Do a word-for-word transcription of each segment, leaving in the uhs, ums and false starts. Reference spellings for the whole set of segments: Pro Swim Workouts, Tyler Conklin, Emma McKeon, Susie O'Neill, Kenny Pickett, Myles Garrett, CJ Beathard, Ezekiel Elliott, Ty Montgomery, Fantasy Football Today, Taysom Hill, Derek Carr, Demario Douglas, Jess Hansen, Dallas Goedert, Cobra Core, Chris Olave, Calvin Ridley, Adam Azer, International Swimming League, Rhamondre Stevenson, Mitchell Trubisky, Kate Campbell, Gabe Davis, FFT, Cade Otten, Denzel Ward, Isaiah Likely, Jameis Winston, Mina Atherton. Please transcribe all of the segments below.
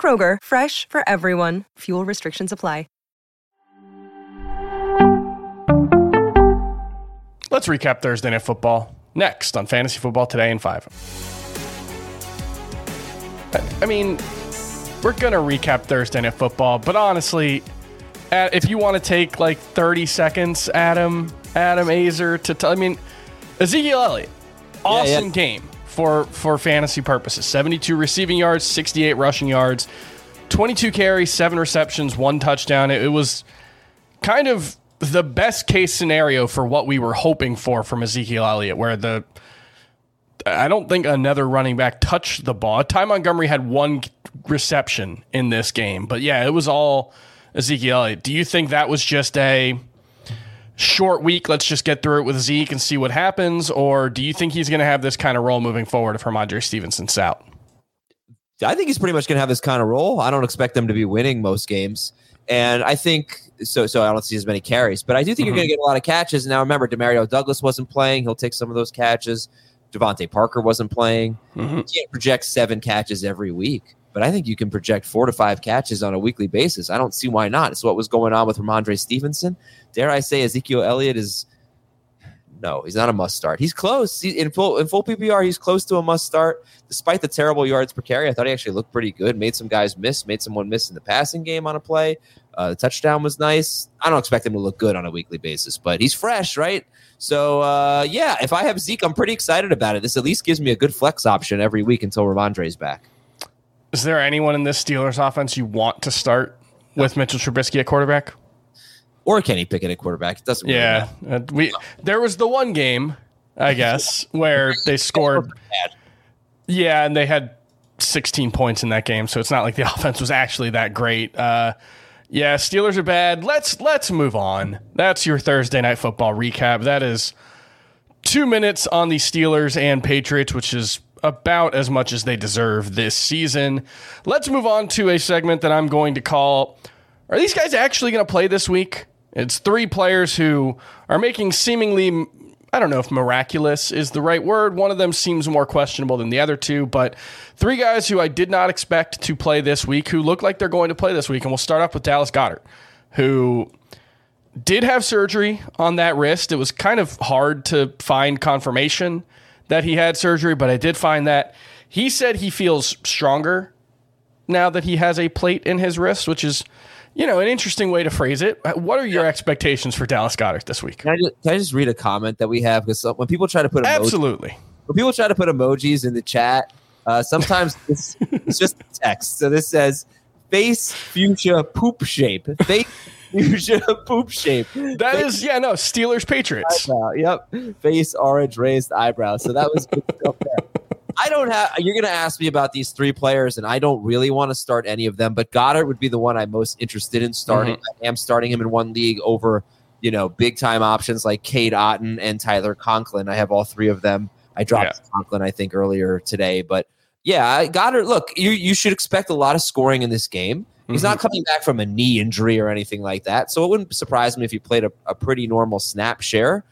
Kroger, fresh for everyone. Fuel restrictions apply. Let's recap Thursday Night Football next on Fantasy Football Today in five. I mean, we're going to recap Thursday Night Football, but honestly, if you want to take like thirty seconds, Adam, Adam Azer, to tell, I mean, Ezekiel Elliott, awesome yeah, yeah. game for, for fantasy purposes. seventy-two receiving yards, sixty-eight rushing yards, twenty-two carries, seven receptions, one touchdown. It, it was kind of the best case scenario for what we were hoping for from Ezekiel Elliott, where the I don't think another running back touched the ball. Ty Montgomery had one reception in this game, but yeah, it was all Ezekiel Elliott. Do you think that was just a short week, let's just get through it with Zeke and see what happens, or do you think he's going to have this kind of role moving forward if Rhamondre Stevenson's out? I think he's pretty much going to have this kind of role. I don't expect them to be winning most games. And I think so. So I don't see as many carries, but I do think mm-hmm. you're going to get a lot of catches. Now remember, Demario Douglas wasn't playing; he'll take some of those catches. Devontae Parker wasn't playing. Mm-hmm. You can't project seven catches every week, but I think you can project four to five catches on a weekly basis. I don't see why not. It's what was going on with Rhamondre Stevenson. Dare I say, Ezekiel Elliott is no, he's not a must start. He's close he, in full in full P P R. He's close to a must start, despite the terrible yards per carry. I thought he actually looked pretty good. Made some guys miss. Made someone miss in the passing game on a play. Uh, the touchdown was nice. I don't expect him to look good on a weekly basis, but he's fresh, right? So, uh, yeah, if I have Zeke, I'm pretty excited about it. This at least gives me a good flex option every week until Rhamondre's back. Is there anyone in this Steelers offense you want to start no. with Mitchell Trubisky at quarterback? Or Kenny Pickett at quarterback? It doesn't really yeah, matter. Uh, we, there was the one game, I guess, where they scored. Yeah, and they had sixteen points in that game, so it's not like the offense was actually that great. Uh Yeah, Steelers are bad. Let's let's move on. That's your Thursday Night Football recap. That is two minutes on the Steelers and Patriots, which is about as much as they deserve this season. Let's move on to a segment that I'm going to call, are these guys actually going to play this week? It's three players who are making seemingly, I don't know if miraculous is the right word. One of them seems more questionable than the other two, but three guys who I did not expect to play this week, who look like they're going to play this week. And we'll start off with Dallas Goedert, who did have surgery on that wrist. It was kind of hard to find confirmation that he had surgery, but I did find that. He said he feels stronger now that he has a plate in his wrist, which is, you know, an interesting way to phrase it. What are your yeah. expectations for Dallas Goedert this week? Can I just, can I just read a comment that we have? Because when people try to put emojis, absolutely, when people try to put emojis in the chat, uh, sometimes it's, it's just text. So this says face fuchsia poop shape. Face fuchsia poop shape. That face, is yeah no Steelers Patriots. Eyebrow, yep, face orange raised eyebrow. So that was good stuff there. I don't have. You're going to ask me about these three players, and I don't really want to start any of them. But Goddard would be the one I'm most interested in starting. Mm-hmm. I am starting him in one league over, you know, big time options like Cade Otten and Tyler Conklin. I have all three of them. I dropped yeah. Conklin, I think, earlier today. But yeah, Goddard. Look, you you should expect a lot of scoring in this game. He's mm-hmm. not coming back from a knee injury or anything like that, so it wouldn't surprise me if he played a, a pretty normal snap share.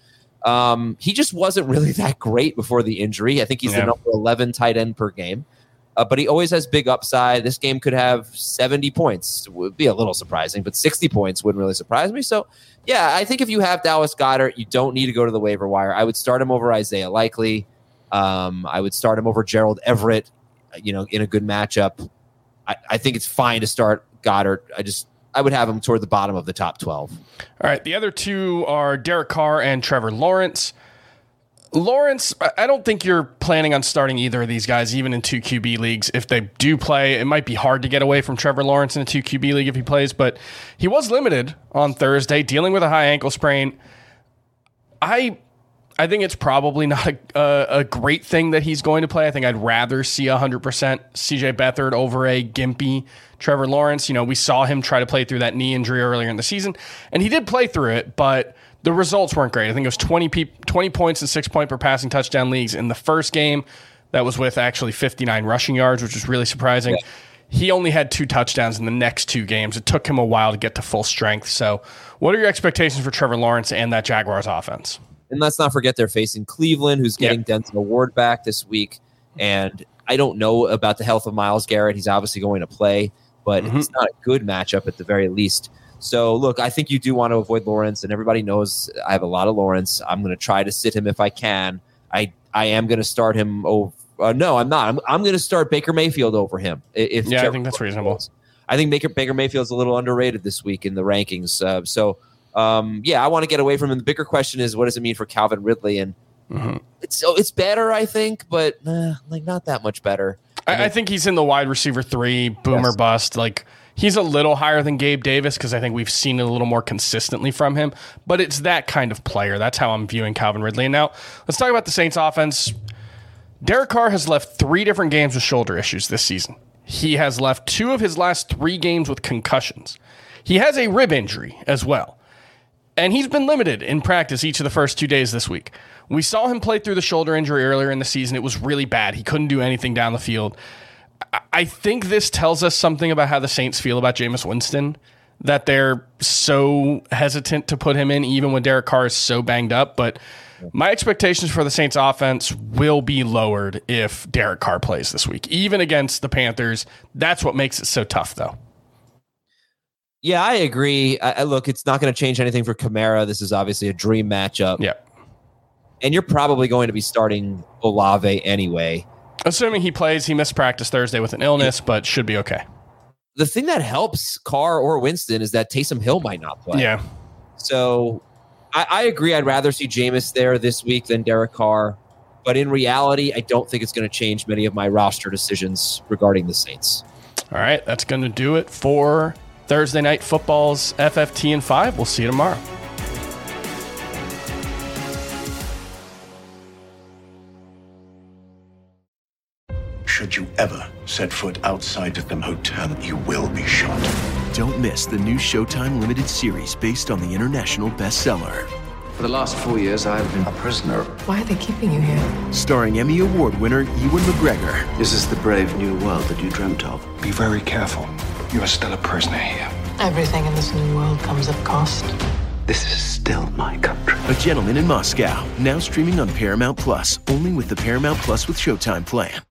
Um, he just wasn't really that great before the injury. I think he's yeah. the number eleven tight end per game, uh, but he always has big upside. This game could have seventy points. It would be a little surprising, but sixty points wouldn't really surprise me. So, yeah, I think if you have Dallas Goedert, you don't need to go to the waiver wire. I would start him over Isaiah Likely. Um, I would start him over Gerald Everett, you know, in a good matchup. I, I think it's fine to start Goddard. I just I would have him toward the bottom of the top twelve. All right. The other two are Derek Carr and Trevor Lawrence. Lawrence, I don't think you're planning on starting either of these guys, even in two Q B leagues. If they do play, it might be hard to get away from Trevor Lawrence in a two Q B league if he plays, but he was limited on Thursday, dealing with a high ankle sprain. I I think it's probably not a, a, a great thing that he's going to play. I think I'd rather see one hundred percent C J Beathard over a gimpy Trevor Lawrence. You know, we saw him try to play through that knee injury earlier in the season, and he did play through it, but the results weren't great. I think it was twenty, pe- twenty points and six point per passing touchdown leagues in the first game. That was with actually fifty-nine rushing yards, which was really surprising. Yeah. He only had two touchdowns in the next two games. It took him a while to get to full strength. So what are your expectations for Trevor Lawrence and that Jaguars offense? And let's not forget they're facing Cleveland, who's getting yeah. Denzel Ward back this week. And I don't know about the health of Myles Garrett. He's obviously going to play, but mm-hmm. it's not a good matchup at the very least. So, look, I think you do want to avoid Lawrence, and everybody knows I have a lot of Lawrence. I'm going to try to sit him if I can. I, I am going to start him over. Uh, no, I'm not. I'm I'm going to start Baker Mayfield over him. If yeah, Trevor I think that's Lawrence reasonable. Goes. I think Baker, Baker Mayfield's a little underrated this week in the rankings. Uh, so, um, yeah, I want to get away from him. The bigger question is, what does it mean for Calvin Ridley? And mm-hmm. it's it's better, I think, but uh, like not that much better. I, I, mean, I think he's in the wide receiver three, boomer yes. bust, like – he's a little higher than Gabe Davis because I think we've seen it a little more consistently from him, but it's that kind of player. That's how I'm viewing Calvin Ridley. And now let's talk about the Saints offense. Derek Carr has left three different games with shoulder issues this season. He has left two of his last three games with concussions. He has a rib injury as well. And he's been limited in practice each of the first two days this week. We saw him play through the shoulder injury earlier in the season. It was really bad. He couldn't do anything down the field. I think this tells us something about how the Saints feel about Jameis Winston, that they're so hesitant to put him in even when Derek Carr is so banged up. But my expectations for the Saints offense will be lowered if Derek Carr plays this week, even against the Panthers. That's what makes it so tough, though. Yeah, I agree. I, I look, it's not going to change anything for Kamara. This is obviously a dream matchup. Yeah. And you're probably going to be starting Olave anyway. Assuming he plays, he missed practice Thursday with an illness, but should be okay. The thing that helps Carr or Winston is that Taysom Hill might not play. Yeah. So I, I agree. I'd rather see Jameis there this week than Derek Carr. But in reality, I don't think it's going to change many of my roster decisions regarding the Saints. All right. That's going to do it for Thursday Night Football's F F T and five. We'll see you tomorrow. Should you ever set foot outside of the hotel, you will be shot. Don't miss the new Showtime limited series based on the international bestseller. For the last four years, I've been a prisoner. Why are they keeping you here? Starring Emmy Award winner Ewan McGregor. This is the brave new world that you dreamt of. Be very careful. You are still a prisoner here. Everything in this new world comes at cost. This is still my country. A Gentleman in Moscow, now streaming on Paramount Plus, only with the Paramount Plus with Showtime plan.